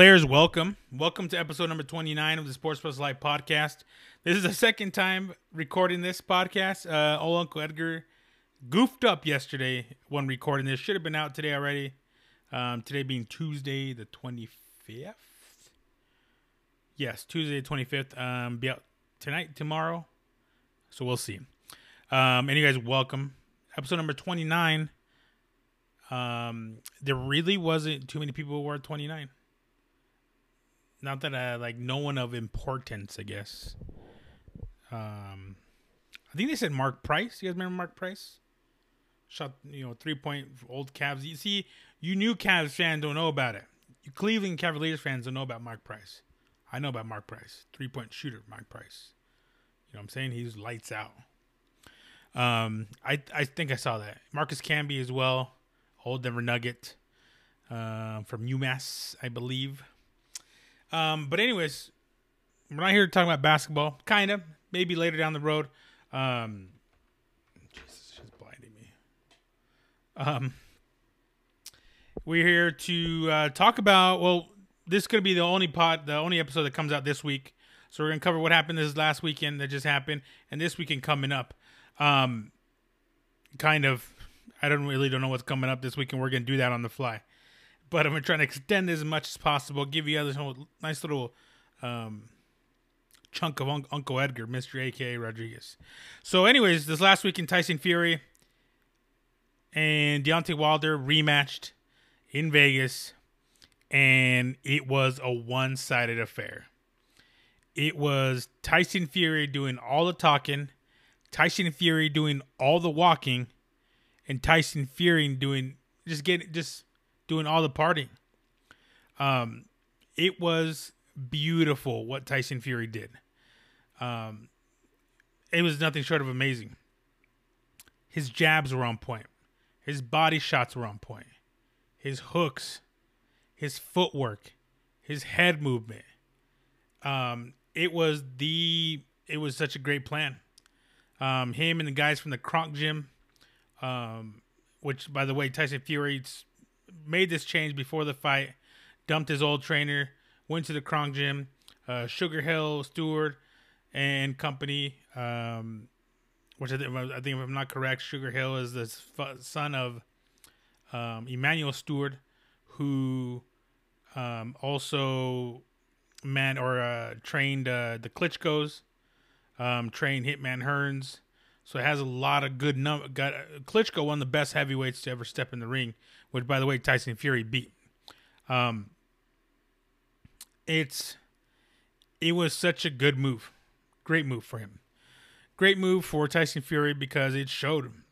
Players, welcome. Welcome to episode number 29 of the Sports Plus Life podcast. This is the second time recording this podcast. Old Uncle Edgar goofed up yesterday when recording this. Should have been out today already. Today being Tuesday the 25th. Yes, Tuesday the 25th. Be out tonight, tomorrow. So we'll see. And you guys, welcome. Episode number 29. There really wasn't too many people who were 29. Not that I like no one of importance, I guess. I think they said Mark Price. You guys remember Mark Price? Shot, 3-point old Cavs. You see, you new Cavs fans don't know about it. You Cleveland Cavaliers fans don't know about Mark Price. I know about Mark Price. 3-point shooter, Mark Price. You know what I'm saying? He's lights out. I think I saw that. Marcus Camby as well. Old Denver Nugget. From UMass, I believe. But anyways, we're not here to talk about basketball. Kind of. Maybe later down the road. Jesus, she's blinding me. We're here to talk about, well, this could be the only episode that comes out this week. So we're going to cover what happened this last weekend that just happened. And this weekend coming up. I don't know what's coming up this weekend. We're going to do that on the fly. But I'm trying to extend this as much as possible. Give you guys a nice little chunk of Uncle Edgar, Mr. A.K.A. Rodriguez. So anyways, this last weekend, Tyson Fury and Deontay Wilder rematched in Vegas. And it was a one-sided affair. It was Tyson Fury doing all the talking. Tyson Fury doing all the walking. And Tyson Fury doing all the partying. It was beautiful what Tyson Fury did. It was nothing short of amazing. His jabs were on point. His body shots were on point. His hooks, his footwork, his head movement. It was such a great plan. Him and the guys from the Kronk Gym, which by the way, Tyson Fury's made this change before the fight, dumped his old trainer, went to the Kronk Gym, Sugar Hill Steward and company, which I think if I'm not correct, Sugar Hill is the son of Emanuel Steward, who also trained the Klitschkos, trained Hitman Hearns. So it has a lot of good numbers. Klitschko, one of the best heavyweights to ever step in the ring, which, by the way, Tyson Fury beat. It was such a good move. Great move for him. Great move for Tyson Fury because it showed him.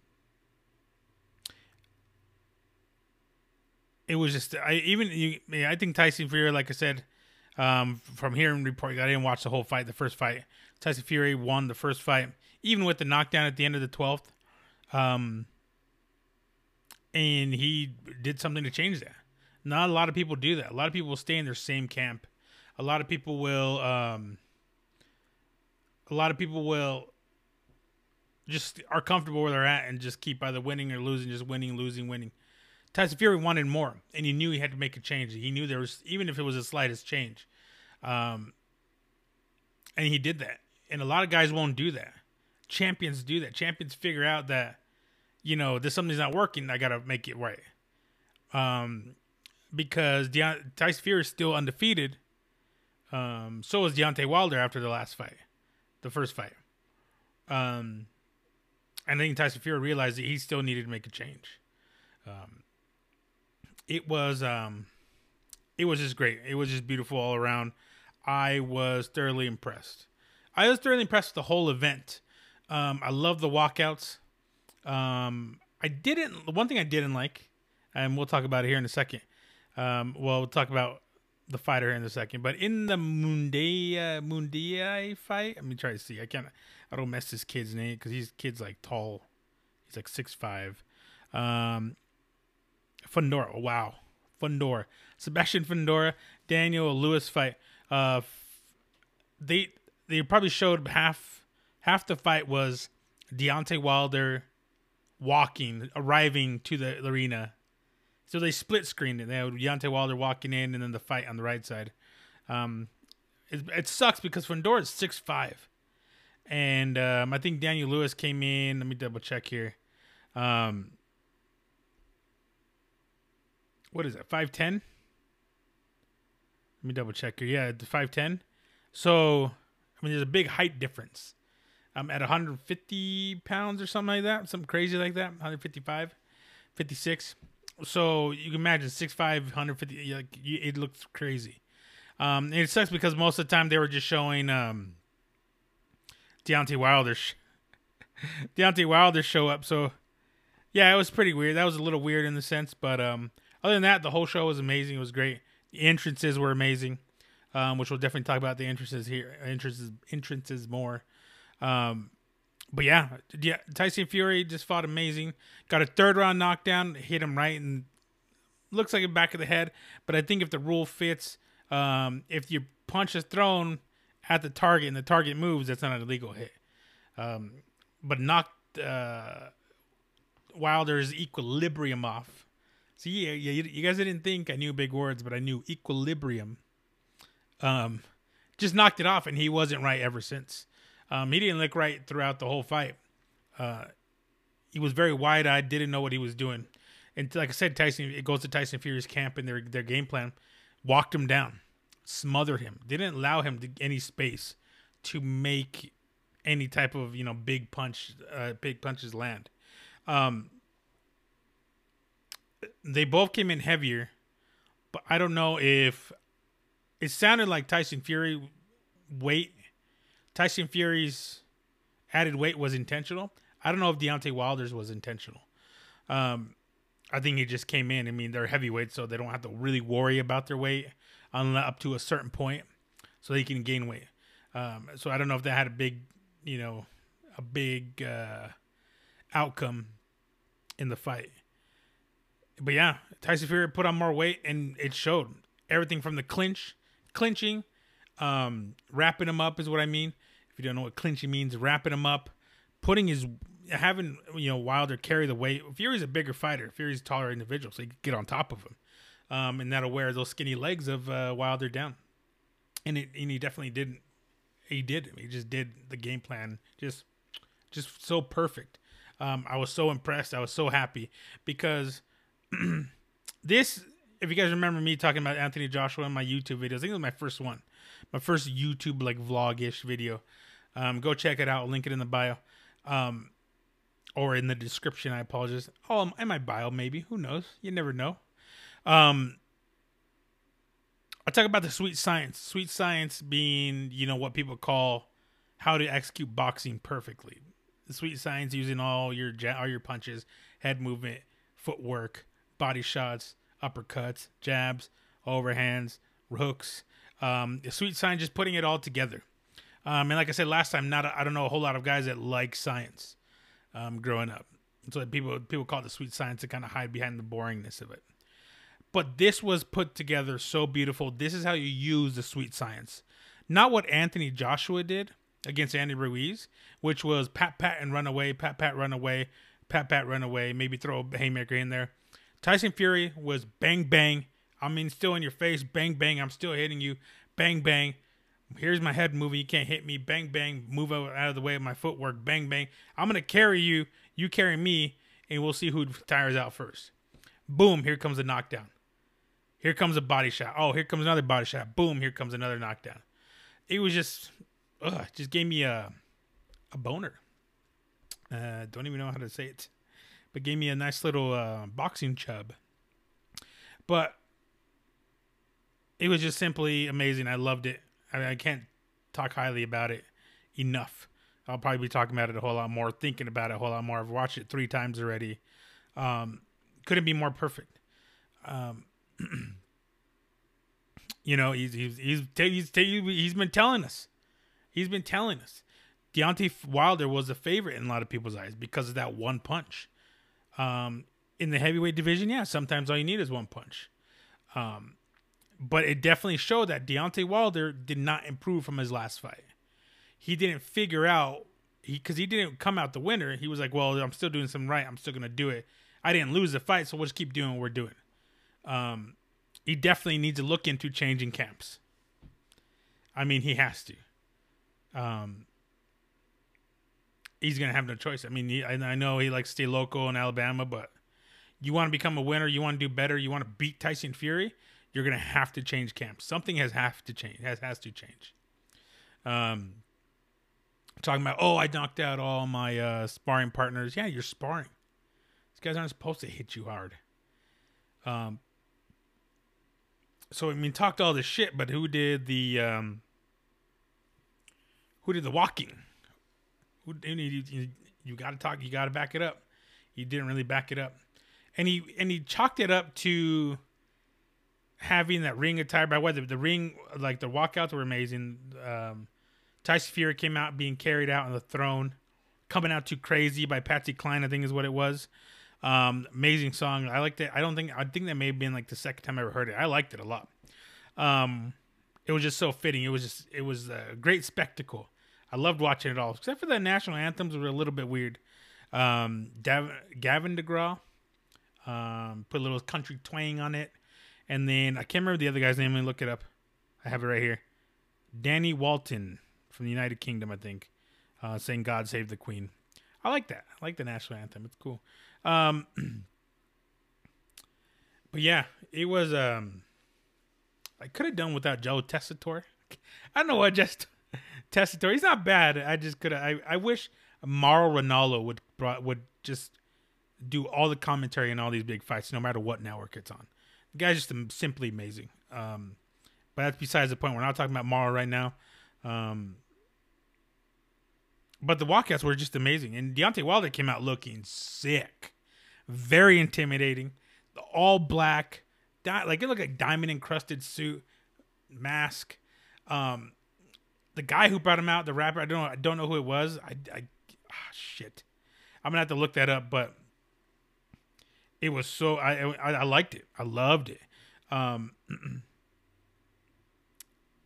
It was just... I think Tyson Fury, like I said, from hearing reports, I didn't watch the whole fight, the first fight. Tyson Fury won the first fight, even with the knockdown at the end of the 12th. And he did something to change that. Not a lot of people do that. A lot of people will stay in their same camp. A lot of people will just are comfortable where they're at and just keep either winning or losing, just winning. Tyson Fury wanted more, and he knew he had to make a change. He knew there was, even if it was the slightest change. And he did that. And a lot of guys won't do that. Champions do that. Champions figure out that, this something's not working. I got to make it right. Because Tyson Fury is still undefeated. So is Deontay Wilder after the last fight, the first fight. I think Tyson Fury realized that he still needed to make a change. It was just great. It was just beautiful all around. I was thoroughly impressed with the whole event. I love the walkouts. One thing I didn't like, and we'll talk about it here in a second. We'll talk about the fighter in a second, but in the Mundiai fight, let me try to see. I don't mess this kid's name because his kid's like tall. He's like 6'5". Fundora. Wow. Fundora. Sebastian Fundora, Daniel Lewis fight. They probably showed half the fight was Deontay Wilder walking, arriving to the arena, So they split screened it. They had Deontay Wilder walking in and then the fight on the right side. It sucks because Fundora is 6'5". And I think Daniel Lewis came in. Let me double check here. What is that, 5'10"? Let me double check here. Yeah, 5'10". So, I mean, there's a big height difference. At 150 pounds or something like that. Something crazy like that. 155, 56. So, you can imagine 6'5", 150. Like, it looks crazy. And it sucks because most of the time they were just showing Deontay Wilder. Deontay Wilder show up. So, yeah, it was pretty weird. That was a little weird in the sense. But other than that, the whole show was amazing. It was great. The entrances were amazing, which we'll definitely talk about the entrances here. Entrances more. But yeah, Tyson Fury just fought amazing. Got a third round knockdown, hit him right and looks like a back of the head. But I think if the rule fits, if your punch is thrown at the target and the target moves, that's not an illegal hit. But knocked Wilder's equilibrium off. So yeah, you guys didn't think I knew big words, but I knew equilibrium. Just knocked it off, and he wasn't right ever since. He didn't look right throughout the whole fight. He was very wide-eyed, didn't know what he was doing. And like I said, it goes to Tyson Fury's camp and their game plan. Walked him down, smothered him, didn't allow him to any space to make any type of, you know, big punches land. They both came in heavier, but I don't know if it sounded like Tyson Fury's added weight was intentional. I don't know if Deontay Wilder's was intentional. I think he just came in. I mean, they're heavyweights, so they don't have to really worry about their weight up to a certain point, so they can gain weight. So I don't know if that had a big outcome in the fight. But yeah, Tyson Fury put on more weight, and it showed. Everything from the clinching, wrapping him up is what I mean. If you don't know what clinching means, wrapping him up, having Wilder carry the weight. Fury's a bigger fighter. Fury's a taller individual, so he could get on top of him, and that'll wear those skinny legs of Wilder down. And he definitely didn't. He did. He just did the game plan just so perfect. I was so impressed. I was so happy because this. If you guys remember me talking about Anthony Joshua in my YouTube videos, I think it was my first YouTube like vlog-ish video. Go check it out. I'll link it in the bio. Or in the description, I apologize. Oh, in my bio, maybe. Who knows? You never know. I'll talk about the sweet science. Sweet science being, what people call how to execute boxing perfectly. The sweet science using all your punches, head movement, footwork, body shots, uppercuts, jabs, overhands, hooks. The sweet science, just putting it all together. And like I said last time, I don't know a whole lot of guys that like science. Growing up. So people call it the sweet science to kind of hide behind the boringness of it. But this was put together so beautiful. This is how you use the sweet science. Not what Anthony Joshua did against Andy Ruiz, which was pat, and run away, pat, run away, pat, run away, maybe throw a haymaker in there. Tyson Fury was bang, bang. I mean, still in your face, bang, bang. I'm still hitting you, bang, bang. Here's my head moving. You can't hit me. Bang, bang. Move out of the way of my footwork. Bang, bang. I'm going to carry you. You carry me. And we'll see who tires out first. Boom. Here comes a knockdown. Here comes a body shot. Oh, here comes another body shot. Boom. Here comes another knockdown. It was just gave me a boner. Don't even know how to say it. But gave me a nice little boxing chub. But it was just simply amazing. I loved it. I mean, I can't talk highly about it enough. I'll probably be talking about it a whole lot more, thinking about it a whole lot more. I've watched it 3 times already. Couldn't be more perfect. He's been telling us. Deontay Wilder was the favorite in a lot of people's eyes because of that one punch. In the heavyweight division, yeah, sometimes all you need is one punch. But it definitely showed that Deontay Wilder did not improve from his last fight. He didn't figure out, because he didn't come out the winner. He was like, well, I'm still doing something right. I'm still going to do it. I didn't lose the fight, so we'll just keep doing what we're doing. He definitely needs to look into changing camps. I mean, he has to. He's going to have no choice. I mean, I know he likes to stay local in Alabama, but you want to become a winner, you want to do better, you want to beat Tyson Fury, you're going to have to change camps. Something has to change. Talking about, oh, I knocked out all my sparring partners. Yeah, you're sparring. These guys aren't supposed to hit you hard. So, I mean, talked all this shit, but who did the walking? You got to talk. You got to back it up. He didn't really back it up. And he chalked it up to having that ring attired by weather. The ring, like the walkouts were amazing. Tyson Fury came out being carried out on the throne, coming out too crazy by Patsy Cline, I think is what it was. Amazing song. I liked it. I think that may have been like the second time I ever heard it. I liked it a lot. It was just so fitting. It was a great spectacle. I loved watching it all, except for the national anthems were a little bit weird. Gavin DeGraw put a little country twang on it. And then I can't remember the other guy's name. Let me look it up. I have it right here. Danny Walton from the United Kingdom, I think, saying God Save the Queen. I like that. I like the national anthem. It's cool. But yeah, it was... I could have done without Joe Tessitore. I don't know what just... Tessitore, he's not bad. I just could. I wish Mauro Ranallo would just do all the commentary in all these big fights, no matter what network it's on. The guy's just simply amazing. But that's besides the point. We're not talking about Mauro right now. But the walkouts were just amazing, and Deontay Wilder came out looking sick, very intimidating. The all black, like it looked like diamond encrusted suit, mask. The guy who brought him out, the rapper, I don't know who it was. Shit. I'm gonna have to look that up, but it was so I liked it. I loved it.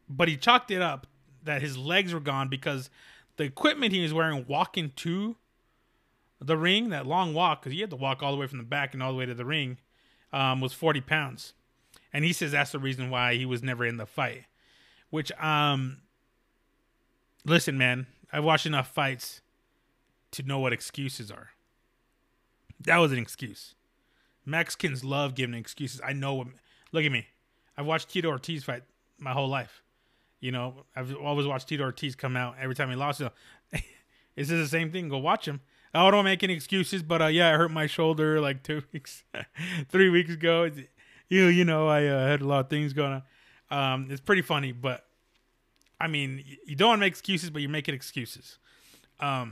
But he chalked it up that his legs were gone because the equipment he was wearing walking to the ring, that long walk, because he had to walk all the way from the back and all the way to the ring, was 40 pounds. And he says that's the reason why he was never in the fight. Which listen, man, I've watched enough fights to know what excuses are. That was an excuse. Mexicans love giving excuses. I know. Look at me. I've watched Tito Ortiz fight my whole life. You know, I've always watched Tito Ortiz come out every time he lost. So, is this the same thing? Go watch him. Oh, I don't make any excuses, but yeah, I hurt my shoulder like 2 weeks, 3 weeks ago. You know, I had a lot of things going on. It's pretty funny, but I mean, you don't want to make excuses, but you're making excuses. Yeah,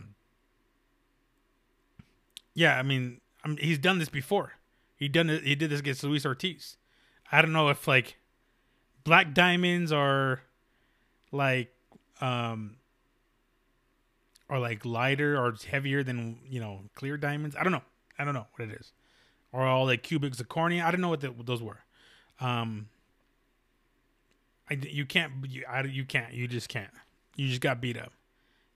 I mean, he's done this before. He did this against Luis Ortiz. I don't know if like black diamonds are like lighter or heavier than, you know, clear diamonds. I don't know what it is. Or all like cubic zirconia. I don't know what those were. You just can't. You just got beat up.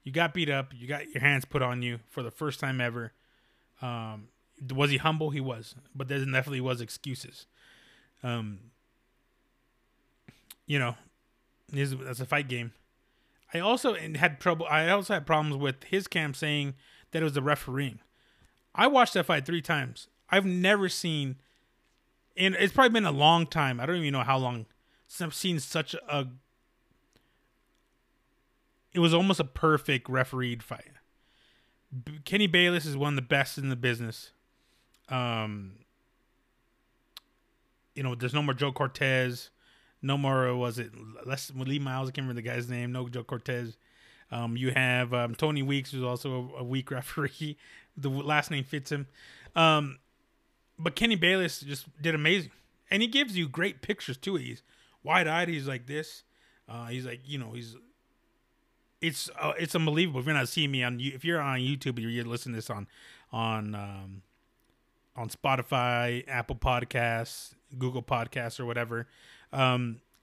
You got beat up. You got your hands put on you for the first time ever. Was he humble? He was, but there definitely was excuses. You know, that's a fight game. I also had problems with his camp saying that it was the refereeing. I watched that fight 3 times. I've never seen, and it's probably been a long time. I don't even know how long. I've seen such a... It was almost a perfect refereed fight. Kenny Bayless is one of the best in the business. You know, there's no more Joe Cortez. No more, was it Lee Miles? I can't remember the guy's name. No Joe Cortez. You have Tony Weeks, who's also a weak referee. The last name fits him. But Kenny Bayless just did amazing. And he gives you great pictures, too. He's wide-eyed, he's like this. He's like, you know, it's unbelievable. If you're not seeing me if you're on YouTube, you're listening to this on Spotify, Apple Podcasts, Google Podcasts, or whatever.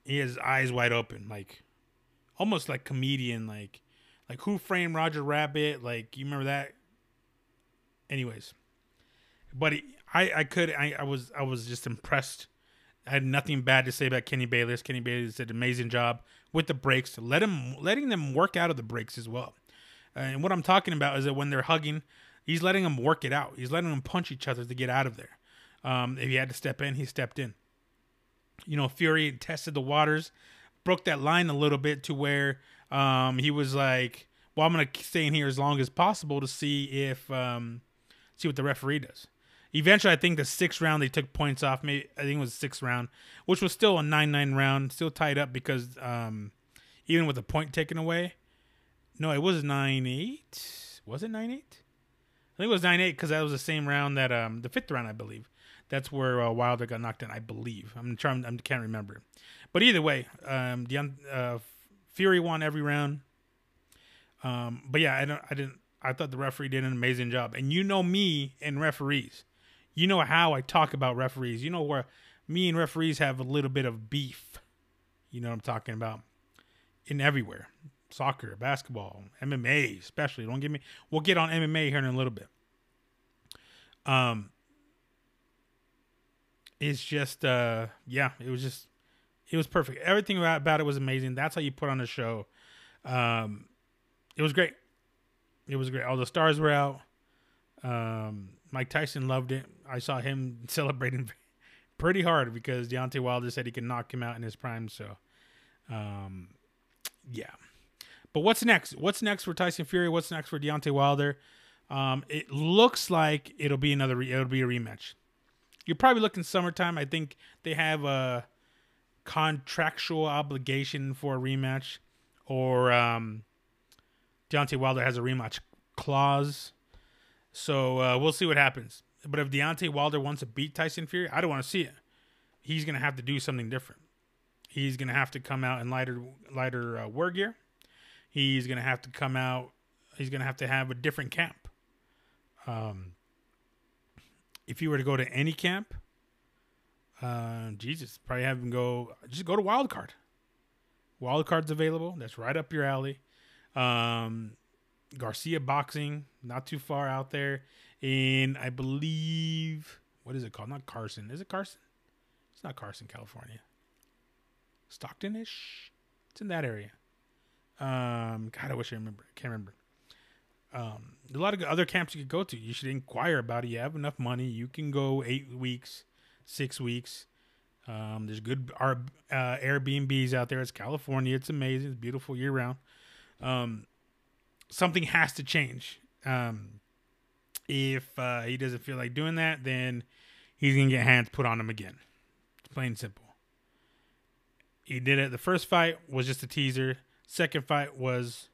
He has eyes wide open, like almost like comedian, like Who Framed Roger Rabbit? Like, you remember that? Anyways, but I was just impressed I had nothing bad to say about Kenny Bayless. Kenny Bayless did an amazing job with the breaks. Letting them work out of the breaks as well. And what I'm talking about is that when they're hugging, he's letting them work it out. He's letting them punch each other to get out of there. If he had to step in, he stepped in. You know, Fury tested the waters, broke that line a little bit to where he was like, well, I'm going to stay in here as long as possible to see if see what the referee does. Eventually, I think the sixth round, they took points off. Maybe, I think it was the sixth round, which was still a 9-9 round, still tied up because even with a point taken away. No, it was 9-8. Was it 9-8? I think it was 9-8 because that was the same round that the fifth round, I believe. That's where Wilder got knocked in, I believe. I can't remember. But either way, Fury won every round. But yeah, I thought the referee did an amazing job. And you know me and referees. You know how I talk about referees. You know where me and referees have a little bit of beef. You know what I'm talking about. In everywhere. Soccer, basketball, MMA especially. Don't get me. We'll get on MMA here in a little bit. It's just, yeah, it was perfect. Everything about it was amazing. That's how you put on a show. It was great. It was great. All the stars were out. Mike Tyson loved it. I saw him celebrating pretty hard because Deontay Wilder said he could knock him out in his prime. So, yeah. But what's next? What's next for Tyson Fury? What's next for Deontay Wilder? It looks like it'll be a rematch. You're probably looking summertime. I think they have a contractual obligation for a rematch, or Deontay Wilder has a rematch clause. So we'll see what happens. But if Deontay Wilder wants to beat Tyson Fury, I don't want to see it. He's going to have to do something different. He's going to have to come out in lighter war gear. He's going to have to come out. He's going to have a different camp. If you were to go to any camp, Jesus, probably have him go to Wild Card. Wild Card's available. That's right up your alley. Garcia Boxing, not too far out there. And I believe, what is it called? Not Carson. Is it Carson? It's not Carson, California. Stockton-ish? It's in that area. God, I wish I remember. I can't remember. A lot of other camps you could go to. You should inquire about it. You have enough money. You can go 8 weeks, 6 weeks. There's good Airbnbs out there. It's California. It's amazing. It's beautiful year round. Something has to change. If he doesn't feel like doing that, then he's going to get hands put on him again. It's plain and simple. He did it. The first fight was just a teaser. Second fight was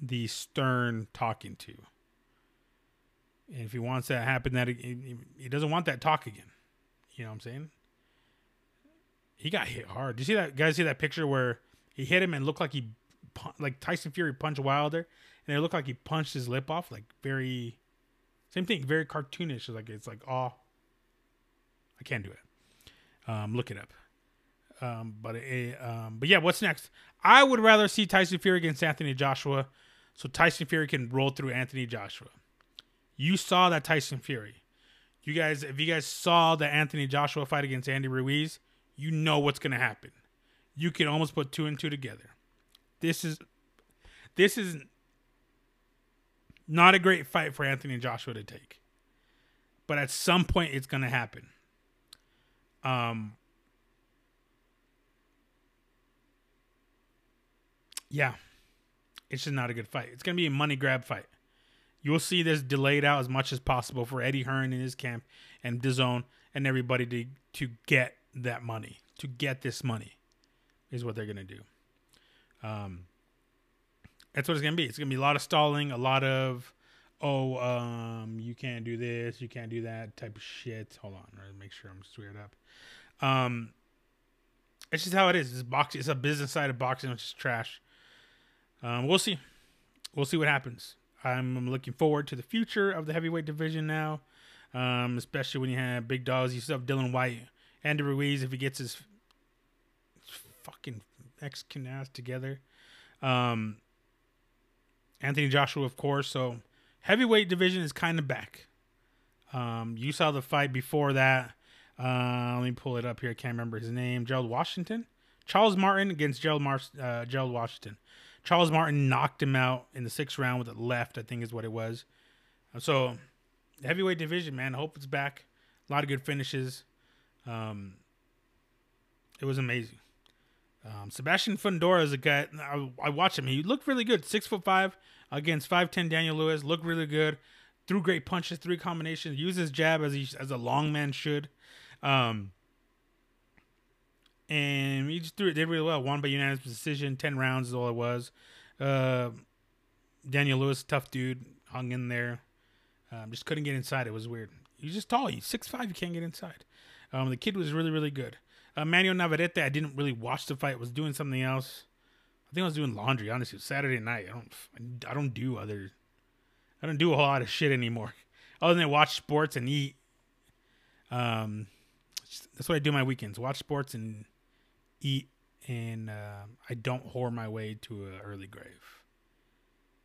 the stern talking to. And if he wants that to happen, that he doesn't want that talk again. You know what I'm saying? He got hit hard. Do you see that? Guys, see that picture where he hit him and looked like he, like Tyson Fury punched Wilder, and it looked like he punched his lip off. Like very, same thing. Very cartoonish. Like it's like, oh, I can't do it. Look it up. But yeah, what's next? I would rather see Tyson Fury against Anthony Joshua, so Tyson Fury can roll through Anthony Joshua. You saw that Tyson Fury. You guys, if you guys saw the Anthony Joshua fight against Andy Ruiz, you know what's gonna happen. You can almost put two and two together. This is not a great fight for Anthony Joshua to take, but at some point it's gonna happen. Yeah, it's just not a good fight. It's going to be a money grab fight. You'll see this delayed out as much as possible for Eddie Hearn and his camp and DAZN and everybody to get that money, to get this money is what they're going to do. That's what it's going to be. It's going to be a lot of stalling, a lot of, you can't do this, you can't do that type of shit. Hold on, make sure I'm squared up. It's just how it is. It's boxing. It's a business side of boxing, which is trash. We'll see. We'll see what happens. I'm looking forward to the future of the heavyweight division now, especially when you have big dogs. You still have Dylan White, Andy Ruiz, if he gets his fucking Mexican ass together. Anthony Joshua, of course. So heavyweight division is kind of back. You saw the fight before that. Let me pull it up here. I can't remember his name. Gerald Washington? Charles Martin against Gerald Washington. Charles Martin knocked him out in the 6th round with a left, I think is what it was. So, the heavyweight division, man. Hope it's back. A lot of good finishes. It was amazing. Sebastian Fundora is a guy. I watched him. He looked really good. 6'5" against 5'10" Daniel Lewis. Looked really good. Threw great punches. 3 combinations. Used his jab as a long man should. And he just threw it. Did really well. Won by unanimous decision. 10 rounds is all it was. Daniel Lewis, tough dude. Hung in there. Just couldn't get inside. It was weird. He's just tall. He's 6'5". You can't get inside. The kid was really, really good. Manuel Navarrete, I didn't really watch the fight. Was doing something else. I think I was doing laundry, honestly. It was Saturday night. I don't do a whole lot of shit anymore, other than watch sports and eat. That's what I do my weekends. Watch sports and eat, and I don't whore my way to an early grave.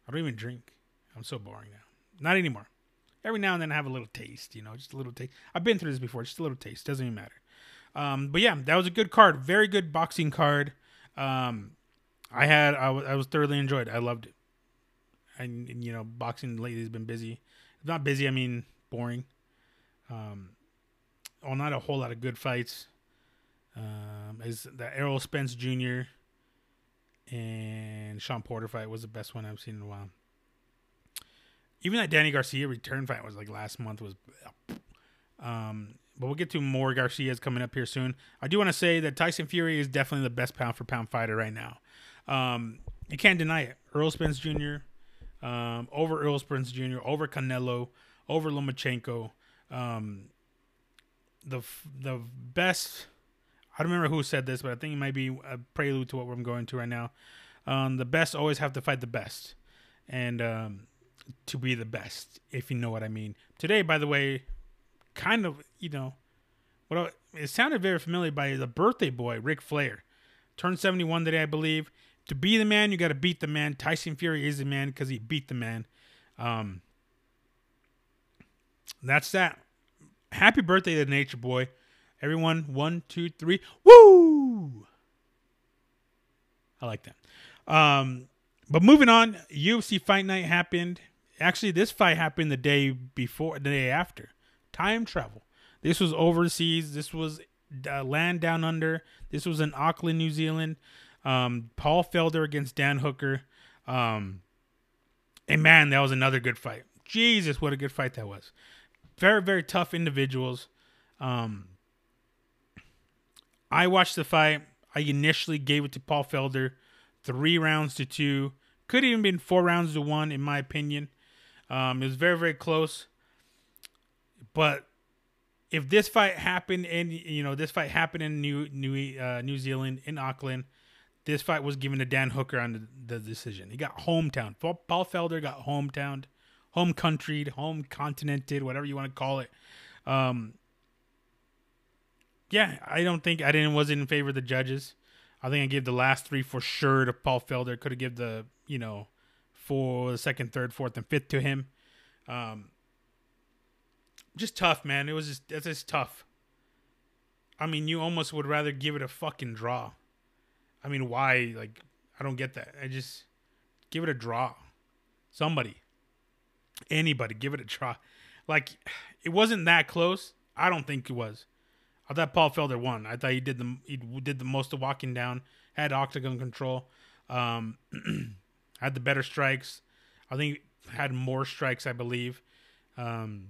I don't even drink. I'm so boring now. Not anymore. Every now and then I have a little taste, just a little taste. I've been through this before. Just a little taste. Doesn't even matter. But yeah, that was a good card. Very good boxing card. I was thoroughly enjoyed. I loved it. And boxing lately has been busy. If not busy, I mean boring. Not a whole lot of good fights. Is the Earl Spence Jr. and Sean Porter fight was the best one I've seen in a while. Even that Danny Garcia return fight was like last month was. But we'll get to more Garcias coming up here soon. I do want to say that Tyson Fury is definitely the best pound-for-pound fighter right now. You can't deny it. Earl Spence Jr., over Canelo, over Lomachenko. The best, I don't remember who said this, but I think it might be a prelude to what I'm going to right now. The best always have to fight the best. And to be the best, if you know what I mean. Today, by the way, kind of, it sounded very familiar by the birthday boy, Ric Flair. Turned 71 today, I believe. To be the man, you got to beat the man. Tyson Fury is the man because he beat the man. That's that. Happy birthday to Nature Boy. Everyone, 1, 2, 3. Woo! I like that. But moving on, UFC Fight Night happened. Actually, this fight happened the day after. Time travel. This was overseas. This was land down under. This was in Auckland, New Zealand. Paul Felder against Dan Hooker. And man, that was another good fight. Jesus, what a good fight that was. Very, very tough individuals. I watched the fight. I initially gave it to Paul Felder. 3 rounds to 2. Could have even been 4 rounds to 1, in my opinion. It was very, very close. But if this fight happened in, this fight happened in New Zealand, in Auckland, this fight was given to Dan Hooker on the decision. He got hometowned. Paul Felder got hometowned, home continented, whatever you want to call it. Yeah, I wasn't in favor of the judges. I think I gave the last 3 for sure to Paul Felder. Could have given the, 2nd, 3rd, 4th, and 5th to him. Just tough, man. It was just tough. I mean, you almost would rather give it a fucking draw. I mean, why? Like, I don't get that. I just give it a draw. Anybody, give it a draw. Like, it wasn't that close. I don't think it was. I thought Paul Felder won. I thought he did the most of walking down. Had octagon control. Had the better strikes. I think had more strikes, I believe. The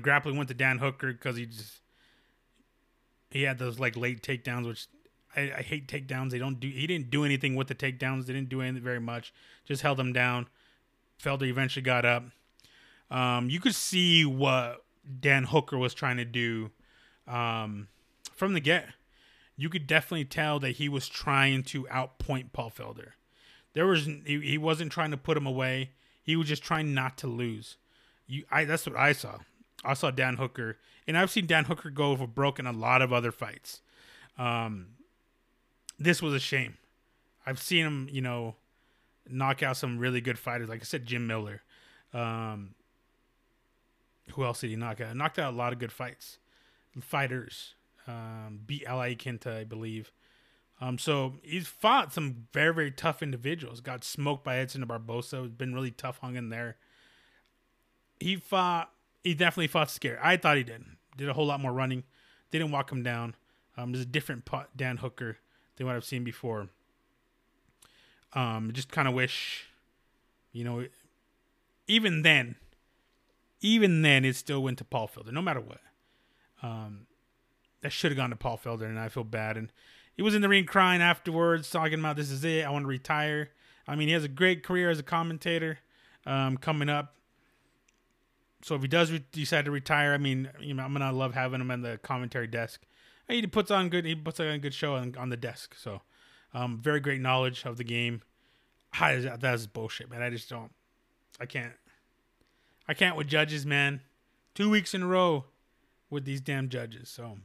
grappling went to Dan Hooker because he had those like late takedowns, which I hate takedowns. He didn't do anything with the takedowns. They didn't do anything very much. Just held him down. Felder eventually got up. You could see what Dan Hooker was trying to do from the get. You could definitely tell that he was trying to outpoint Paul Felder. He wasn't trying to put him away. He was just trying not to lose. That's what I saw. I saw Dan Hooker, and I've seen Dan Hooker go over broke in a lot of other fights. This was a shame. I've seen him, knock out some really good fighters. Like I said, Jim Miller, who else did he knock out? Knocked out a lot of good fighters. Beat L.A. Kenta, I believe. So he's fought some very, very tough individuals. Got smoked by Edson Barboza. It's been really tough hung in there. He definitely fought scared. I thought he did. Did a whole lot more running. Didn't walk him down. There's a different Dan Hooker than what I've seen before. Just kind of wish, you know, even then it still went to Paul Felder, no matter what. That should have gone to Paul Felder, and I feel bad. And he was in the ring crying afterwards, talking about, this is it, I want to retire. I mean, he has a great career as a commentator coming up. So if he does decide to retire, I mean, you know, I'm gonna love having him on the commentary desk. He puts on good. He puts on a good show on the desk. So, very great knowledge of the game. That's bullshit, man. I just don't. I can't with judges, man. 2 weeks in a row with these damn judges. So,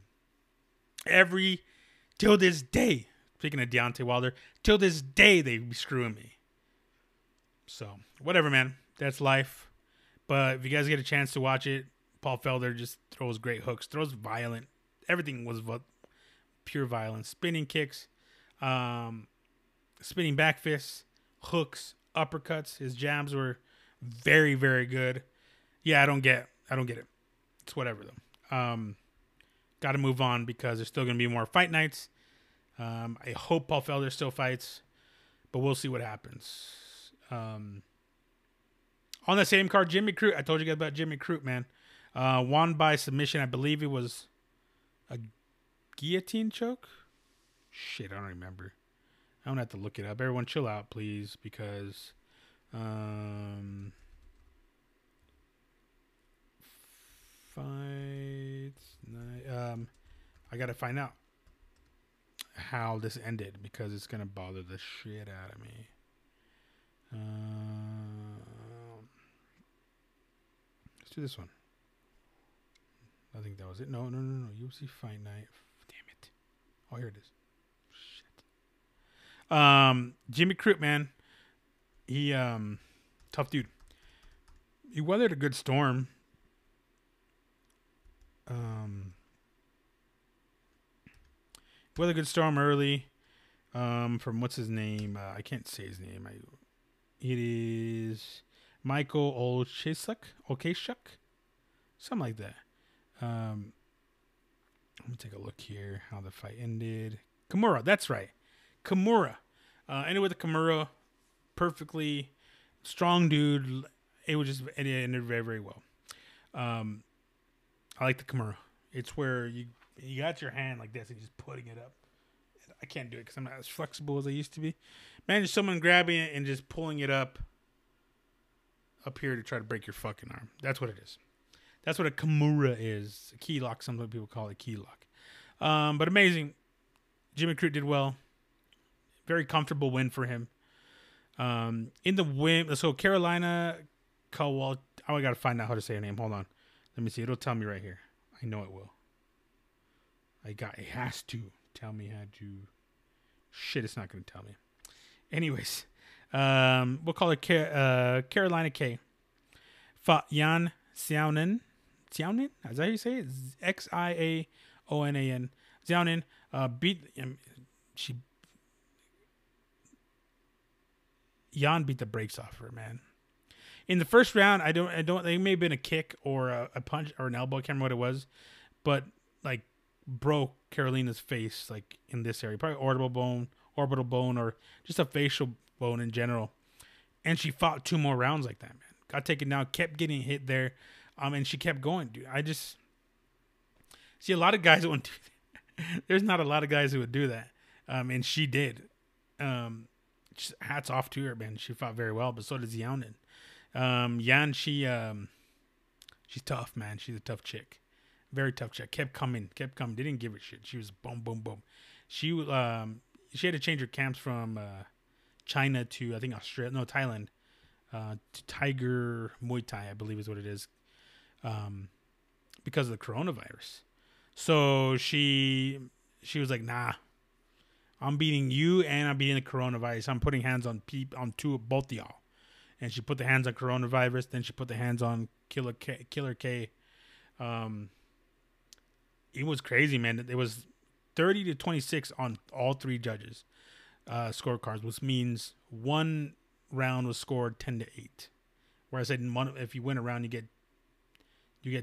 till this day. Speaking of Deontay Wilder, till this day they be screwing me. So whatever, man. That's life. But if you guys get a chance to watch it, Paul Felder just throws great hooks, throws violent. Everything was pure violence. Spinning kicks, spinning back fists, hooks, uppercuts. His jabs were very, very good. Yeah, I don't get it. It's whatever, though. Got to move on because there's still going to be more fight nights. I hope Paul Felder still fights, but we'll see what happens. On the same card, Jimmy Crute. I told you guys about Jimmy Crute, man. Won by submission. I believe it was a guillotine choke. Shit, I don't remember. I'm going to have to look it up. Everyone chill out, please, because I got to find out how this ended because it's going to bother the shit out of me. Let's do this one. I think that was it. No. UFC Fight Night. Damn it. Oh, here it is. Shit. Jimmy Crute, man. He, tough dude. He weathered a good storm. Weathered a good storm early. From what's his name? I can't say his name. It is Michael Olszewski. Something like that. Let me take a look here how the fight ended. Kimura, that's right. Kimura. Ended with a Kimura. Perfectly strong dude. It ended very, very well. I like the Kimura. It's where you got your hand like this and just putting it up. I can't do it because I'm not as flexible as I used to be. Imagine someone grabbing it and just pulling it up here to try to break your fucking arm. That's what it is. That's what a Kimura is. A key lock. Some people call it a key lock. But amazing. Jimmy Crute did well. Very comfortable win for him. In the win. So Carolina Kowal. Oh, I got to find out how to say her name. Hold on. Let me see. It'll tell me right here. I know it will. It has to tell me how to. Shit, it's not going to tell me. Anyways. We'll call her Carolina K. Fought Yan Xiaonan. Xiaonan? Is that how you say it? Xiaonan. Xiaonan beat the brakes off her, man. In the first round, they may have been a kick or a punch or an elbow, I can't remember what it was, but like broke Carolina's face like in this area, probably orbital bone or just a facial bone in general. And she fought 2 more rounds like that, man. Got taken down, kept getting hit there, and she kept going, dude. I just see a lot of guys that wouldn't do that. There's not a lot of guys who would do that, and she did. Just hats off to her, man. She fought very well, but so does Xiaonan. Yan, she's tough, man. She's a tough chick, very tough chick. Kept coming. Didn't give a shit. She was boom, boom, boom. She had to change her camps from China to I think Australia, no Thailand. To Tiger Muay Thai, I believe is what it is, because of the coronavirus. So she was like, nah, I'm beating you and I'm beating the coronavirus. I'm putting hands on both of y'all. And she put the hands on coronavirus. Then she put the hands on Killer K It was crazy, man. It was 30 to 26 on all three judges' scorecards, which means one round was scored 10 to 8. Where I said if you win a round, you get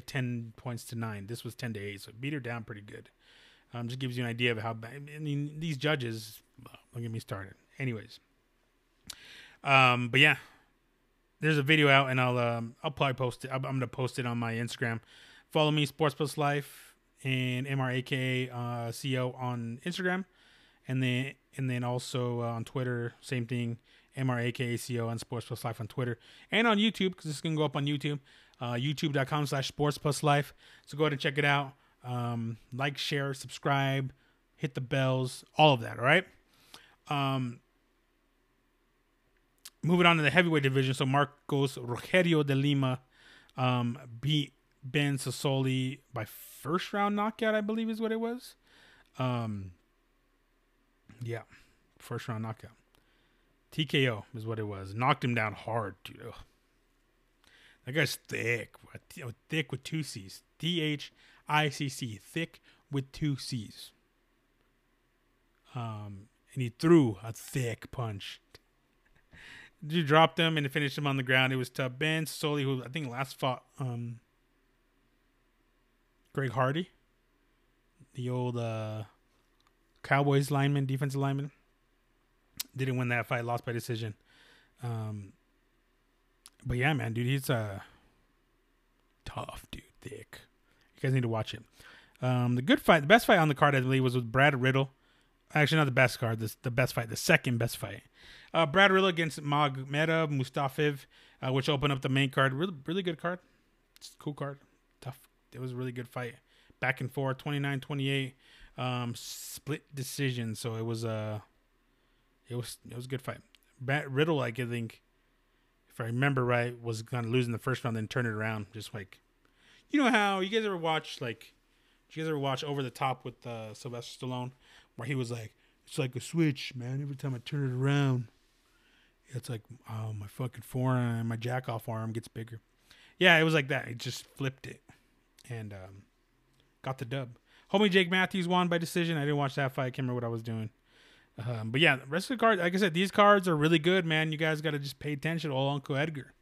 10 points to 9. This was 10 to 8, so it beat her down pretty good. Just gives you an idea of how bad. I mean, these judges. Don't get me started. Anyways, but yeah, there's a video out, and I'll probably post it. I'm gonna post it on my Instagram. Follow me, Sports Plus Life, and MRAKCO on Instagram, and then also on Twitter, same thing. MRAKACO on Sports Plus Life on Twitter and on YouTube, because this is going to go up on YouTube, youtube.com/sportspluslife. So go ahead and check it out. Like, share, subscribe, hit the bells, all of that. All right. Moving on to the heavyweight division. So Marcos Rogerio de Lima beat Ben Sassoli by first round knockout, I believe is what it was. Yeah, first round knockout. TKO is what it was. Knocked him down hard, dude. Ugh. That guy's thick. Thick with two C's. Thicc. Thick with two C's. And he threw a thick punch. Dude dropped him and finished him on the ground. It was tough. Ben Sassoli, who I think last fought Greg Hardy. The old Cowboys lineman, defensive lineman. Didn't win that fight, lost by decision. But yeah, man, dude, he's tough, dude, thick. You guys need to watch it. The best fight on the card, I believe, was with Brad Riddle. Actually, not the best card. The best fight, the second best fight. Brad Riddle against Magomedov Mustafaev, which opened up the main card. Really, really good card. It's a cool card. Tough. It was a really good fight. Back and forth, 29-28, split decision. So it was It was a good fight. Riddle, I think, if I remember right, was gonna lose in the first round, then turn it around. Just like, you know how you guys ever watch Over the Top with Sylvester Stallone, where he was like, it's like a switch, man. Every time I turn it around, it's like, oh, my fucking forearm, my jack off arm gets bigger. Yeah, it was like that. It just flipped it and got the dub. Homie Jake Matthews won by decision. I didn't watch that fight. I can't remember what I was doing. But yeah, the rest of the card, like I said, these cards are really good, man. You guys got to just pay attention to old Uncle Edgar.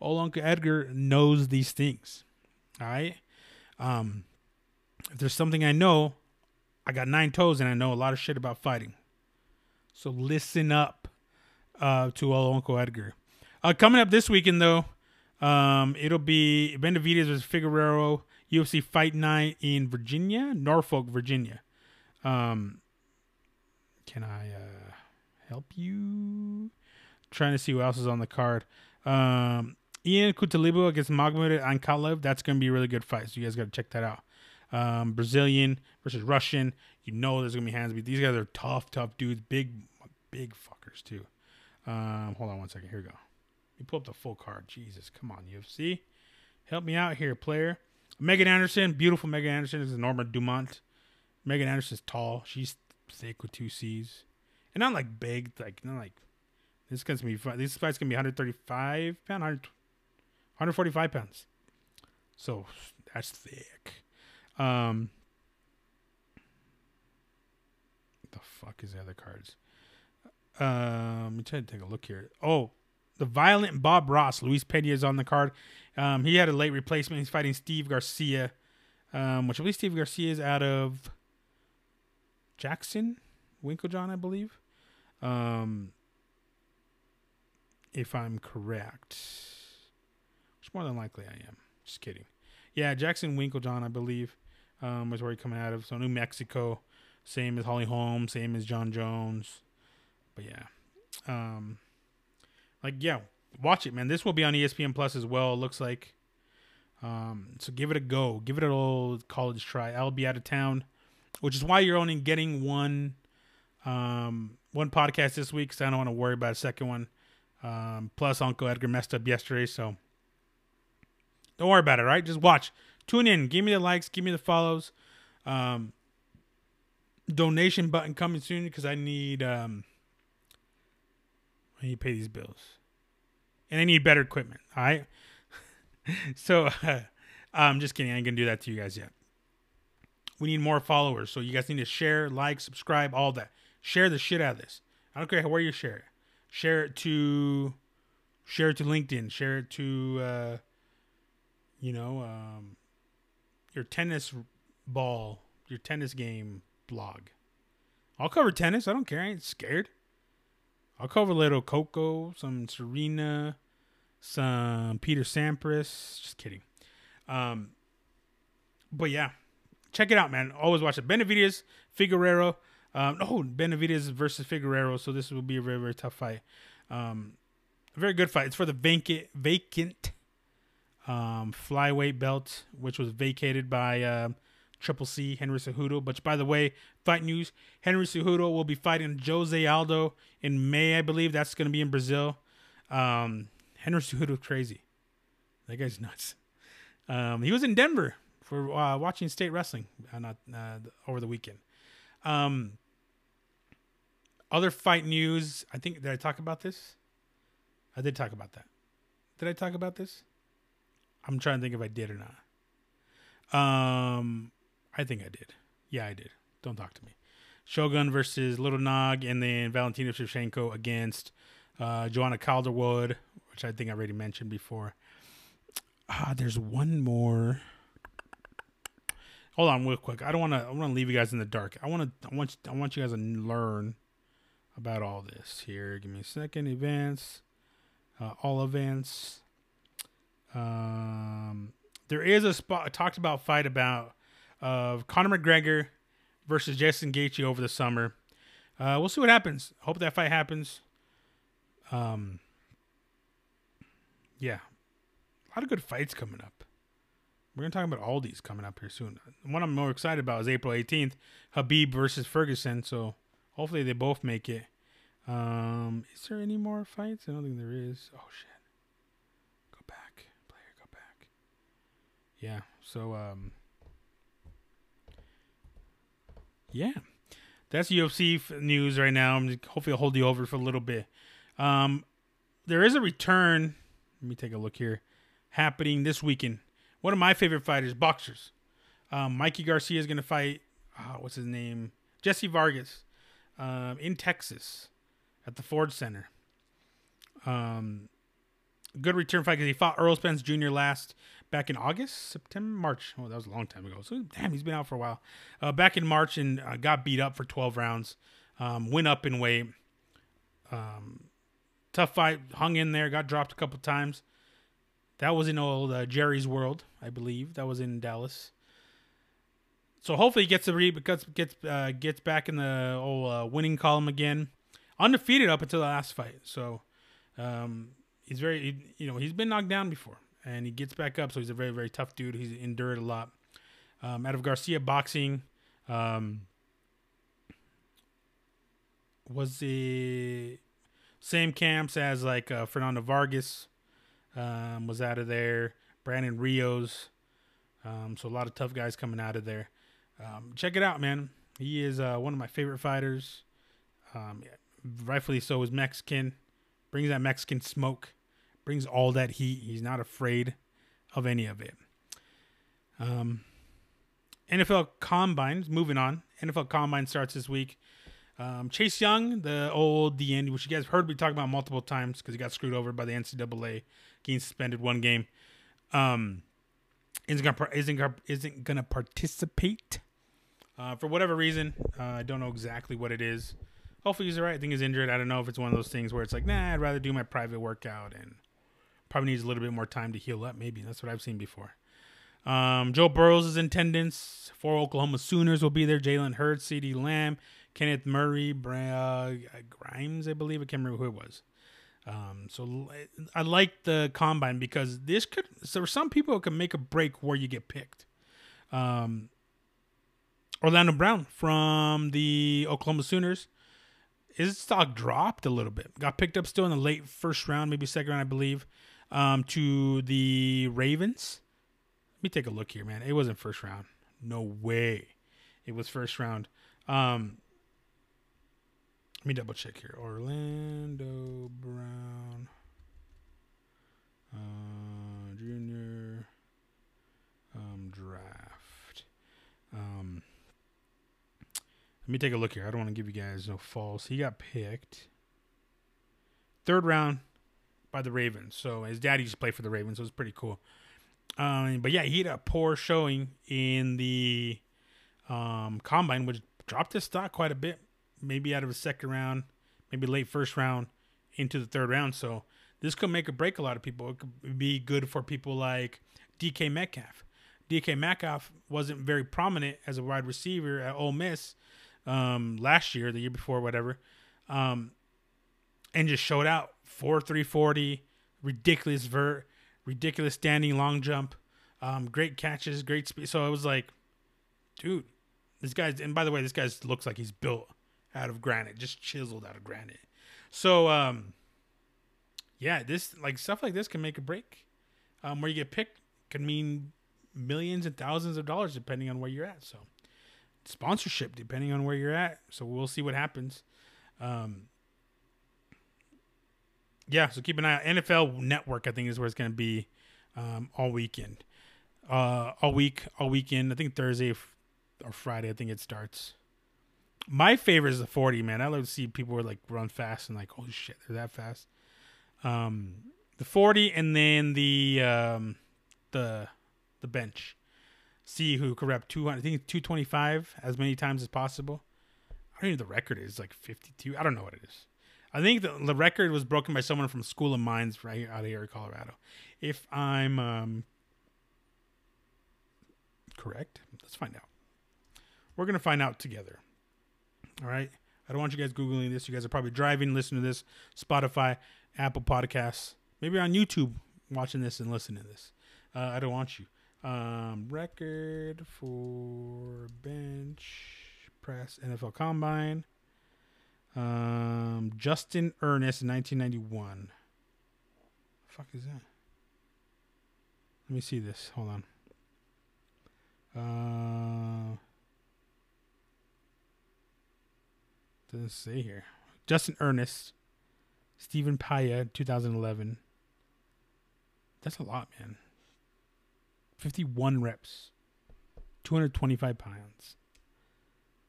Old Uncle Edgar knows these things. All right. If there's something I know, I got 9 toes and I know a lot of shit about fighting. So listen up to old Uncle Edgar. Coming up this weekend, though, it'll be Benavidez versus Figueroa UFC Fight Night in Virginia, Norfolk, Virginia. Can I help you? Trying to see who else is on the card. Ian Kutalibu against Magomed Ankalaev. That's going to be a really good fight, so you guys got to check that out. Brazilian versus Russian. You know there's going to be hands. These guys are tough, tough dudes. Big fuckers, too. Hold on one second. Here we go. Let me pull up the full card. Jesus, come on, UFC. Help me out here, player. Megan Anderson. Beautiful Megan Anderson. This is Norma Dumont. Megan Anderson's tall. She's thick with two C's, and not like big, like not like this. Gonna be fun. This fight's gonna be 135 pound, 145 pounds. So that's thick. What the fuck is the other cards? Let me try to take a look here. Oh, the violent Bob Ross, Luis Pena is on the card. He had a late replacement. He's fighting Steve Garcia, which I believe Steve Garcia is out of Jackson Winklejohn, I believe, if I'm correct, which more than likely I am. Just kidding. Yeah, Jackson Winklejohn, I believe, was where he coming out of. So New Mexico, same as Holly Holm, same as John Jones. But yeah, watch it, man. This will be on ESPN Plus as well. It looks like. So give it a go. Give it an old college try. I'll be out of town, which is why you're only getting one podcast this week, because I don't want to worry about a second one. Plus, Uncle Edgar messed up yesterday, so don't worry about it, right? Just watch. Tune in. Give me the likes. Give me the follows. Donation button coming soon, because I need to pay these bills. And I need better equipment, all right? So I'm just kidding. I ain't going to do that to you guys yet. We need more followers. So you guys need to share, like, subscribe, all that. Share the shit out of this. I don't care where you share it. Share it to LinkedIn. Share it to, your tennis ball, your tennis game blog. I'll cover tennis. I don't care. I ain't scared. I'll cover a little Coco, some Serena, some Peter Sampras. Just kidding. But yeah, check it out, man. Always watch it. Benavidez, Figueroa. Benavidez versus Figueroa. So this will be a very, very tough fight. A very good fight. It's for the vacant flyweight belt, which was vacated by Triple C, Henry Cejudo. But by the way, fight news, Henry Cejudo will be fighting Jose Aldo in May, I believe. That's going to be in Brazil. Henry Cejudo, crazy. That guy's nuts. He was in Denver for watching state wrestling over the weekend. Other fight news. I think, did I talk about this? I did talk about that. Did I talk about this? I'm trying to think if I did or not. I think I did. Yeah, I did. Don't talk to me. Shogun versus Little Nog, and then Valentina Shevchenko against Joanna Calderwood, which I think I already mentioned before. There's one more. Hold on real quick. I want to leave you guys in the dark. I want you guys to learn about all this here. Give me a second. Events. All events. There is a talked about fight of Conor McGregor versus Justin Gaethje over the summer. We'll see what happens. Hope that fight happens. Yeah. A lot of good fights coming up. We're going to talk about all these coming up here soon. One I'm more excited about is April 18th, Habib versus Ferguson. So hopefully they both make it. Is there any more fights? I don't think there is. Oh, shit. Go back. Player, go back. Yeah. So, yeah. That's UFC news right now. Hopefully I'll hold you over for a little bit. There is a return. Let me take a look here. Happening this weekend. One of my favorite fighters, boxers. Mikey Garcia is going to fight, what's his name? Jesse Vargas in Texas at the Ford Center. Good return fight because he fought Earl Spence Jr. last back in August, September, March. Oh, that was a long time ago. So, damn, he's been out for a while. Back in March and got beat up for 12 rounds. Went up in weight. Tough fight. Hung in there. Got dropped a couple times. That was in old Jerry's World, I believe. That was in Dallas. So hopefully he gets back in the old winning column again. Undefeated up until the last fight. So he's he's been knocked down before. And he gets back up, so he's a very, very tough dude. He's endured a lot. Out of Garcia Boxing, was the same camps as like Fernando Vargas. Was out of there. Brandon Rios. So a lot of tough guys coming out of there. Check it out, man. He is one of my favorite fighters. Rightfully so. Is Mexican. Brings that Mexican smoke. Brings all that heat. He's not afraid of any of it. NFL Combine. Moving on. NFL Combine starts this week. Chase Young, the old DN, which you guys heard me talk about multiple times because he got screwed over by the NCAA, getting suspended one game, isn't gonna participate for whatever reason. I don't know exactly what it is. Hopefully he's all right. I think he's injured. I don't know if it's one of those things where it's like, nah, I'd rather do my private workout and probably needs a little bit more time to heal up. Maybe that's what I've seen before. Joe Burrows is in attendance. 4 Oklahoma Sooners will be there. Jalen Hurts, CeeDee Lamb, Kenneth Murray, Grimes, I believe. I can't remember who it was. So I like the combine because some people can make a break where you get picked. Orlando Brown from the Oklahoma Sooners. His stock dropped a little bit. Got picked up still in the late first round, maybe second round, I believe, to the Ravens. Let me take a look here, man. It wasn't first round. No way. It was first round. Let me double check here. Orlando Brown, Jr. Let me take a look here. I don't want to give you guys no false. He got picked third round by the Ravens. So his daddy just played for the Ravens. So it was pretty cool. But yeah, he had a poor showing in the combine, which dropped his stock quite a bit. Maybe out of a second round, maybe late first round into the third round. So this could make or break a lot of people. It could be good for people like DK Metcalf. DK Metcalf wasn't very prominent as a wide receiver at Ole Miss last year, the year before, whatever, and just showed out 4.340, ridiculous vert, ridiculous standing long jump, great catches, great speed. So it was like, dude, this guy's, and by the way, this guy looks like he's built out of granite, just chiseled out of granite. So, yeah, this, like, stuff like this can make a break. Where you get picked can mean millions and thousands of dollars depending on where you're at. So sponsorship depending on where you're at. So we'll see what happens. Yeah, so keep an eye out. NFL Network, I think, is where it's going to be all weekend. All weekend. I think Thursday or Friday, I think it starts. My favorite is the 40, man. I love to see people who, like, run fast and, like, holy shit, they're that fast. The 40 and then the bench. See who can rep 200. I think it's 225 as many times as possible. I don't even know the record is, like, 52. I don't know what it is. I think the record was broken by someone from School of Mines right out of here in Colorado. If I'm correct, let's find out. We're going to find out together. All right? I don't want you guys Googling this. You guys are probably driving, listening to this. Spotify, Apple Podcasts. Maybe on YouTube watching this and listening to this. I don't want you. Record for bench press NFL Combine. Justin Ernest in 1991. The fuck is that? Let me see this. Hold on. Doesn't say here. Justin Ernest, Stephen Paya, 2011. That's a lot, man. 51 reps, 225 pounds.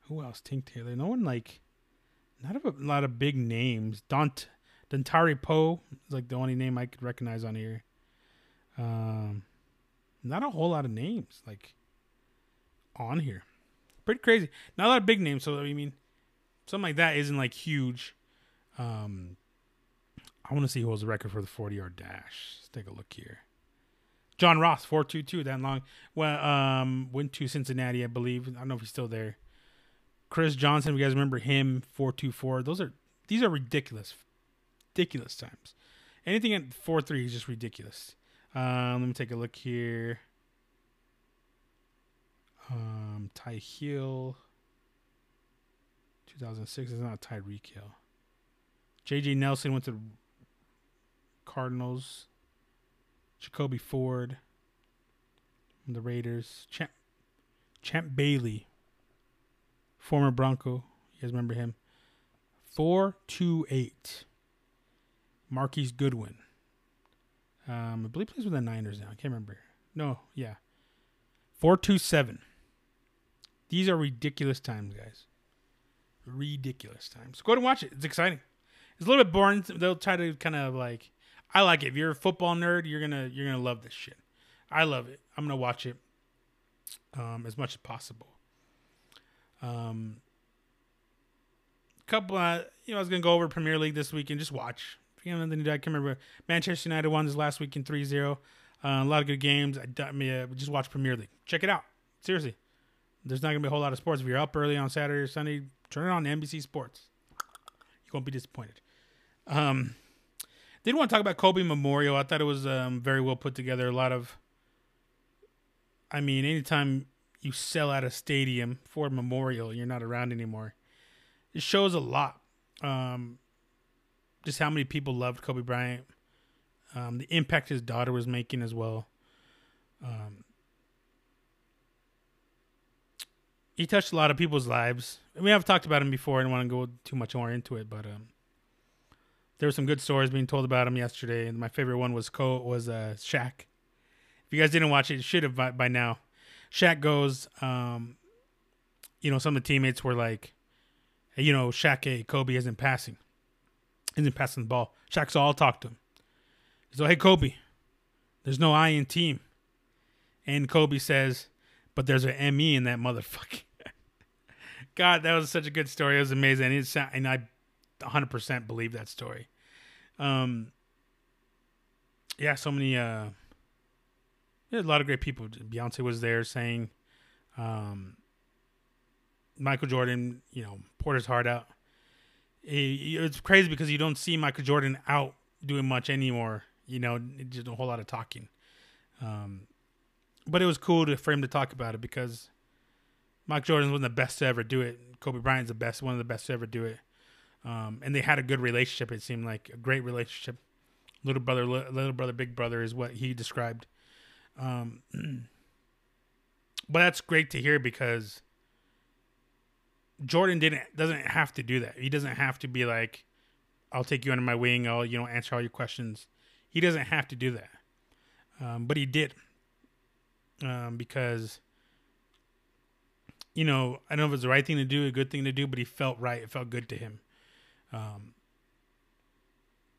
Who else? Tink Taylor. No one like. Not a lot of big names. Dontari Poe is like the only name I could recognize on here. Not a whole lot of names like on here. Pretty crazy. Not a lot of big names. So I mean, something like that isn't like huge. I want to see who holds the record for the 40-yard dash. Let's take a look here. John Ross, 4.22, that long. Well, went to Cincinnati, I believe. I don't know if he's still there. Chris Johnson, if you guys remember him, 4.24. These are ridiculous times. Anything at 4.3 is just ridiculous. Let me take a look here. Ty Hill, 2006 is not Tyreek Hill. J.J. Nelson went to Cardinals. Jacoby Ford, from the Raiders. Champ Bailey. Former Bronco. You guys remember him. 4.28. Marquise Goodwin. I believe he plays with the Niners now. I can't remember. No, yeah. 4.27. These are ridiculous times, guys. Ridiculous times. Go ahead and watch it. It's exciting. It's a little bit boring. They'll try to kind of like... I like it. If you're a football nerd, you're gonna love this shit. I love it. I'm going to watch it as much as possible. I was gonna go over Premier League this weekend. Just watch. If you have nothing to do, I can remember Manchester United won this last weekend 3-0. A lot of good games. Just watch Premier League. Check it out. Seriously, there's not gonna be a whole lot of sports. If you're up early on Saturday or Sunday, turn it on to NBC Sports. You won't be disappointed. Did want to talk about Kobe Memorial. I thought it was very well put together. Anytime you sell out a stadium for a memorial, you're not around anymore. It shows a lot. Just how many people loved Kobe Bryant. The impact his daughter was making as well. He touched a lot of people's lives. I've talked about him before. I don't want to go too much more into it, but there were some good stories being told about him yesterday. And my favorite one was Shaq. If you guys didn't watch it, you should have by now. Shaq goes, some of the teammates were like, you know, Shaq, Kobe isn't passing the ball. Shaq's all talk to him. He's like, hey, Kobe, there's no I in team. And Kobe says, but there's an M-E in that motherfucker. God, that was such a good story. It was amazing. And I 100% believe that story. Yeah, so many... a lot of great people. Beyonce was there saying... Michael Jordan, you know, poured his heart out. It's crazy because you don't see Michael Jordan out doing much anymore. You know, just a whole lot of talking. But it was cool for him to talk about it because Michael Jordan wasn't the best to ever do it. Kobe Bryant's the best, one of the best to ever do it. And they had a good relationship. It seemed like a great relationship. Little brother, big brother is what he described. But that's great to hear because Jordan doesn't have to do that. He doesn't have to be like, I'll take you under my wing. I'll, you know, answer all your questions. He doesn't have to do that. But he did. Because, you know, I don't know if it's the right thing to do, a good thing to do, but he felt right. It felt good to him.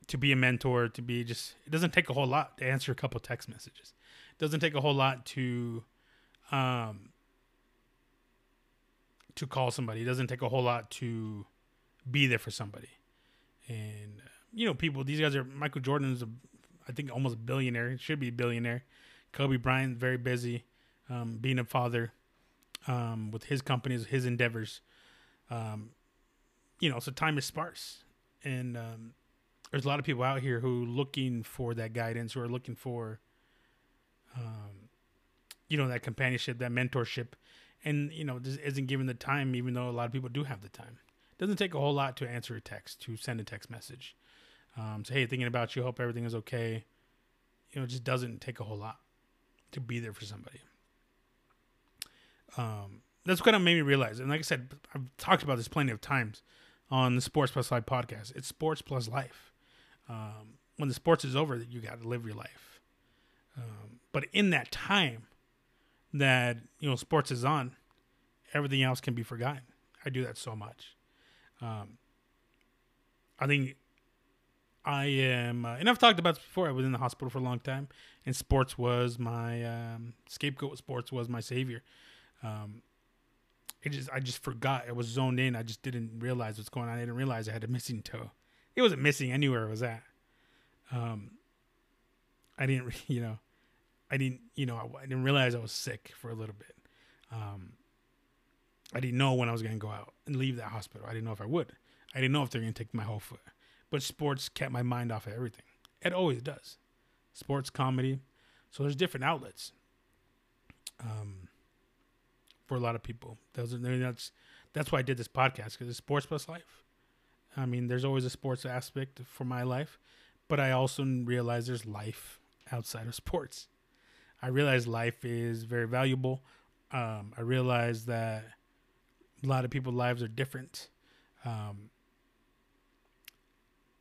To be a mentor, to be just, it doesn't take a whole lot to answer a couple text messages. It doesn't take a whole lot to call somebody. It doesn't take a whole lot to be there for somebody. And, you know, people, these guys are, Michael Jordan's, I think, almost a billionaire. He should be a billionaire. Kobe Bryant, very busy, being a father, with his companies, his endeavors. You know, so time is sparse. And there's a lot of people out here who are looking for that guidance, who are looking for, you know, that companionship, that mentorship. And, you know, this isn't given the time, even though a lot of people do have the time. It doesn't take a whole lot to answer a text, to send a text message. So, hey, thinking about you, hope everything is okay. You know, it just doesn't take a whole lot to be there for somebody. That's what kind of made me realize. And like I said, I've talked about this plenty of times on the Sports Plus Life podcast. It's sports plus life. When the sports is over, you got to live your life. But in that time that, you know, sports is on, everything else can be forgotten. I do that so much. I think I am, and I've talked about this before, I was in the hospital for a long time, and sports was my scapegoat. Sports was my savior. I just forgot. I was zoned in. I just didn't realize what's going on. I didn't realize I had a missing toe. It wasn't missing anywhere it was at. I didn't realize I was sick for a little bit. I didn't know when I was going to go out and leave that hospital. I didn't know if I would. I didn't know if they're going to take my whole foot. But sports kept my mind off of everything. It always does. Sports, comedy. So there's different outlets for a lot of people. That's why I did this podcast, because it's sports plus life. I mean, there's always a sports aspect for my life, but I also realize there's life outside of sports. I realize life is very valuable. I realize that a lot of people's lives are different.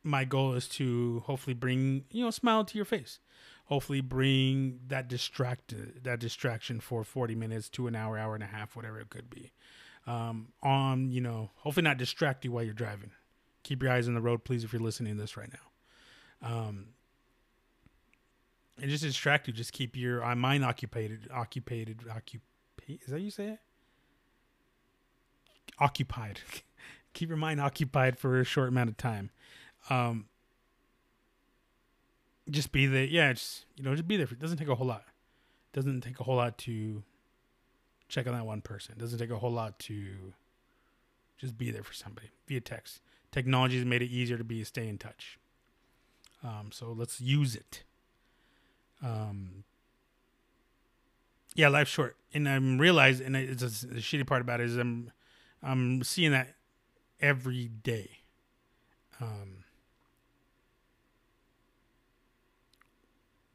My goal is to hopefully bring, you know, a smile to your face. Hopefully bring that distraction for 40 minutes to an hour, hour and a half, whatever it could be. You know, hopefully not distract you while you're driving. Keep your eyes on the road, please, if you're listening to this right now. And just distract you. Just keep your mind occupied. Is that how you say it? Occupied. Keep your mind occupied for a short amount of time. Just be there. Yeah, just be there. It doesn't take a whole lot. It doesn't take a whole lot to check on that one person. It doesn't take a whole lot to just be there for somebody via text. Technology has made it easier to stay in touch. So let's use it. Yeah, life's short, and I'm realizing, and it's the shitty part about it is I'm seeing that every day.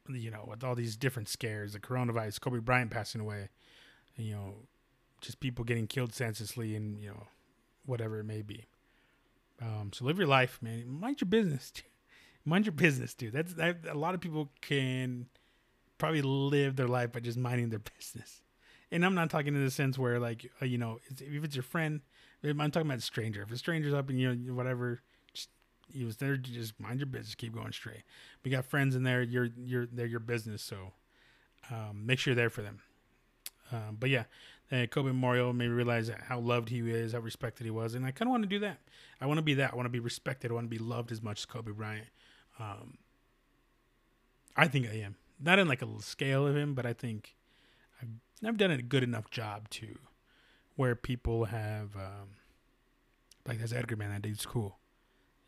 You know, with all these different scares, the coronavirus, Kobe Bryant passing away, you know, just people getting killed senselessly, and you know, whatever it may be. So live your life, man. Mind your business, too. Mind your business, dude. A lot of people can probably live their life by just minding their business. And I'm not talking in the sense where, like, you know, if it's your friend, I'm talking about a stranger. If a stranger's up and, you know, whatever, just, he was there, just mind your business, keep going straight. We got friends in there, they're your business, so make sure you're there for them. But yeah, Kobe Memorial made me realize how loved he is, how respected he was, and I kind of want to do that. I want to be that. I want to be respected. I want to be loved as much as Kobe Bryant. I think I am. Not in like a little scale of him, but I think I've done a good enough job to where people have, like, that's Edgar, man, that dude's cool,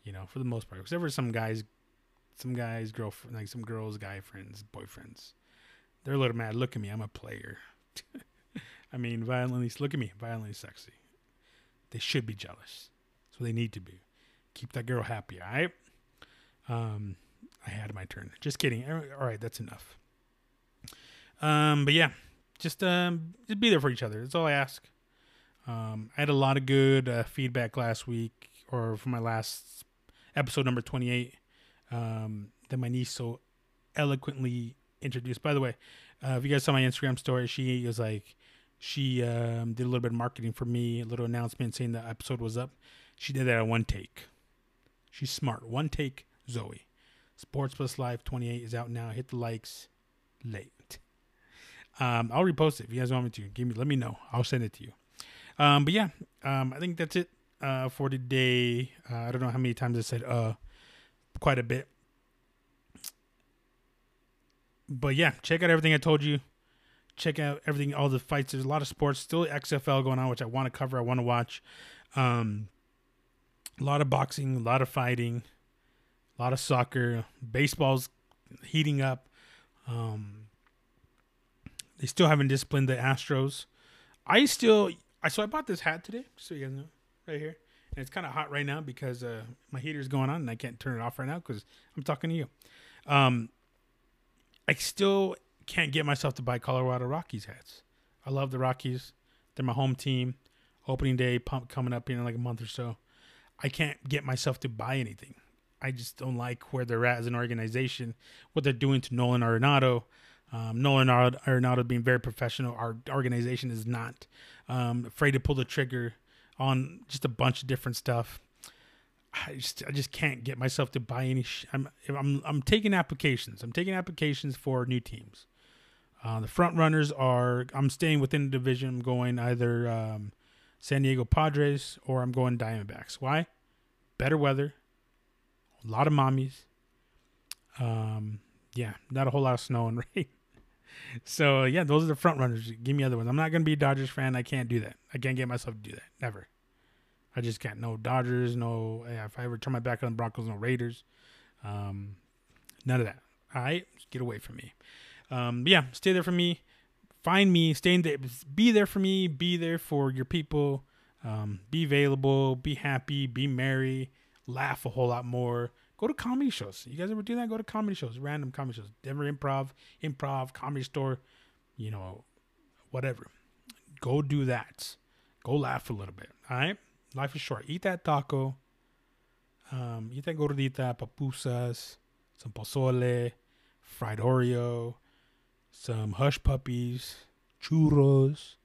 you know, for the most part. Except for some guys, girlfriend, like some girls, guy friends, boyfriends, they're a little mad. Look at me, I'm a player. I mean, violently, look at me, violently sexy. They should be jealous. So they need to be. Keep that girl happy, all right? I had my turn. Just kidding. All right, that's enough. But yeah, just be there for each other. That's all I ask. I had a lot of good feedback last week, or for my last episode, number 28, that my niece so eloquently introduced. By the way, if you guys saw my Instagram story, she was like, she did a little bit of marketing for me, a little announcement saying the episode was up. She did that in one take. She's smart. One take, Zoe. Sports Plus Life 28 is out now. Hit the likes late. I'll repost it if you guys want me to. Let me know. I'll send it to you. But yeah, I think that's it for today. I don't know how many times I said quite a bit. But yeah, check out everything I told you. Check out everything, all the fights. There's a lot of sports. Still XFL going on, which I want to cover. I want to watch. A lot of boxing, a lot of fighting, a lot of soccer. Baseball's heating up. They still haven't disciplined the Astros. So I bought this hat today, just so you guys know, right here. And it's kind of hot right now because my heater's going on and I can't turn it off right now because I'm talking to you. I still can't get myself to buy Colorado Rockies hats. I love the Rockies. They're my home team. Opening day pump coming up in like a month or so. I can't get myself to buy anything. I just don't like where they're at as an organization, what they're doing to Nolan Arenado. Nolan Arenado being very professional. Our organization is not afraid to pull the trigger on just a bunch of different stuff. I just can't get myself to buy any. I'm taking applications. I'm taking applications for new teams. The front runners are. I'm staying within the division. I'm going either San Diego Padres or I'm going Diamondbacks. Why? Better weather. A lot of mommies. Yeah, not a whole lot of snow and rain. So yeah, those are the front runners. Give me other ones. I'm not gonna be a Dodgers fan. I can't do that. I can't get myself to do that. Never. I just can't. No Dodgers, no. Yeah, if I ever turn my back on the Broncos, no Raiders. None of that. All right? Just get away from me. Yeah, stay there for me. Find me. Stay in there. Be there for me. Be there for your people. Be available. Be happy. Be merry. Laugh a whole lot more. Go to comedy shows. You guys ever do that? Go to comedy shows. Random comedy shows. Denver Improv, Comedy Store, you know, whatever. Go do that. Go laugh a little bit. All right? Life is short. Eat that taco. Eat that gordita, papusas, some pozole, fried Oreo, some hush puppies, churros.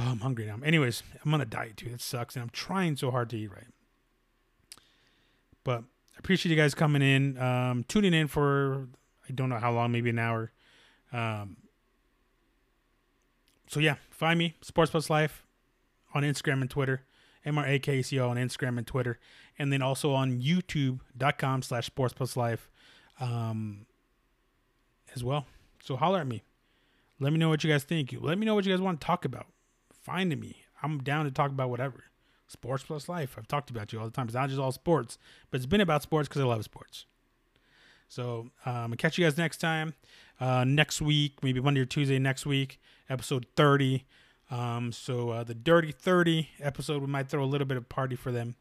Oh, I'm hungry now. Anyways, I'm on a diet too. It sucks. And I'm trying so hard to eat right. But I appreciate you guys coming in, tuning in for, I don't know how long, maybe an hour. So yeah, find me, Sports Plus Life, on Instagram and Twitter, MRAKCO on Instagram and Twitter, and then also on YouTube.com/Sports Plus Life as well. So holler at me. Let me know what you guys think. Let me know what you guys want to talk about. Find me. I'm down to talk about whatever. Sports Plus Life. I've talked about you all the time. It's not just all sports, but it's been about sports because I love sports. So I'll catch you guys next time. Next week, maybe Monday or Tuesday next week, episode 30. So the Dirty 30 episode, we might throw a little bit of party for them.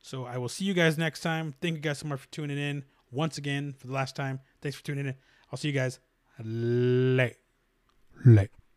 So I will see you guys next time. Thank you guys so much for tuning in. Once again, for the last time, thanks for tuning in. I'll see you guys late.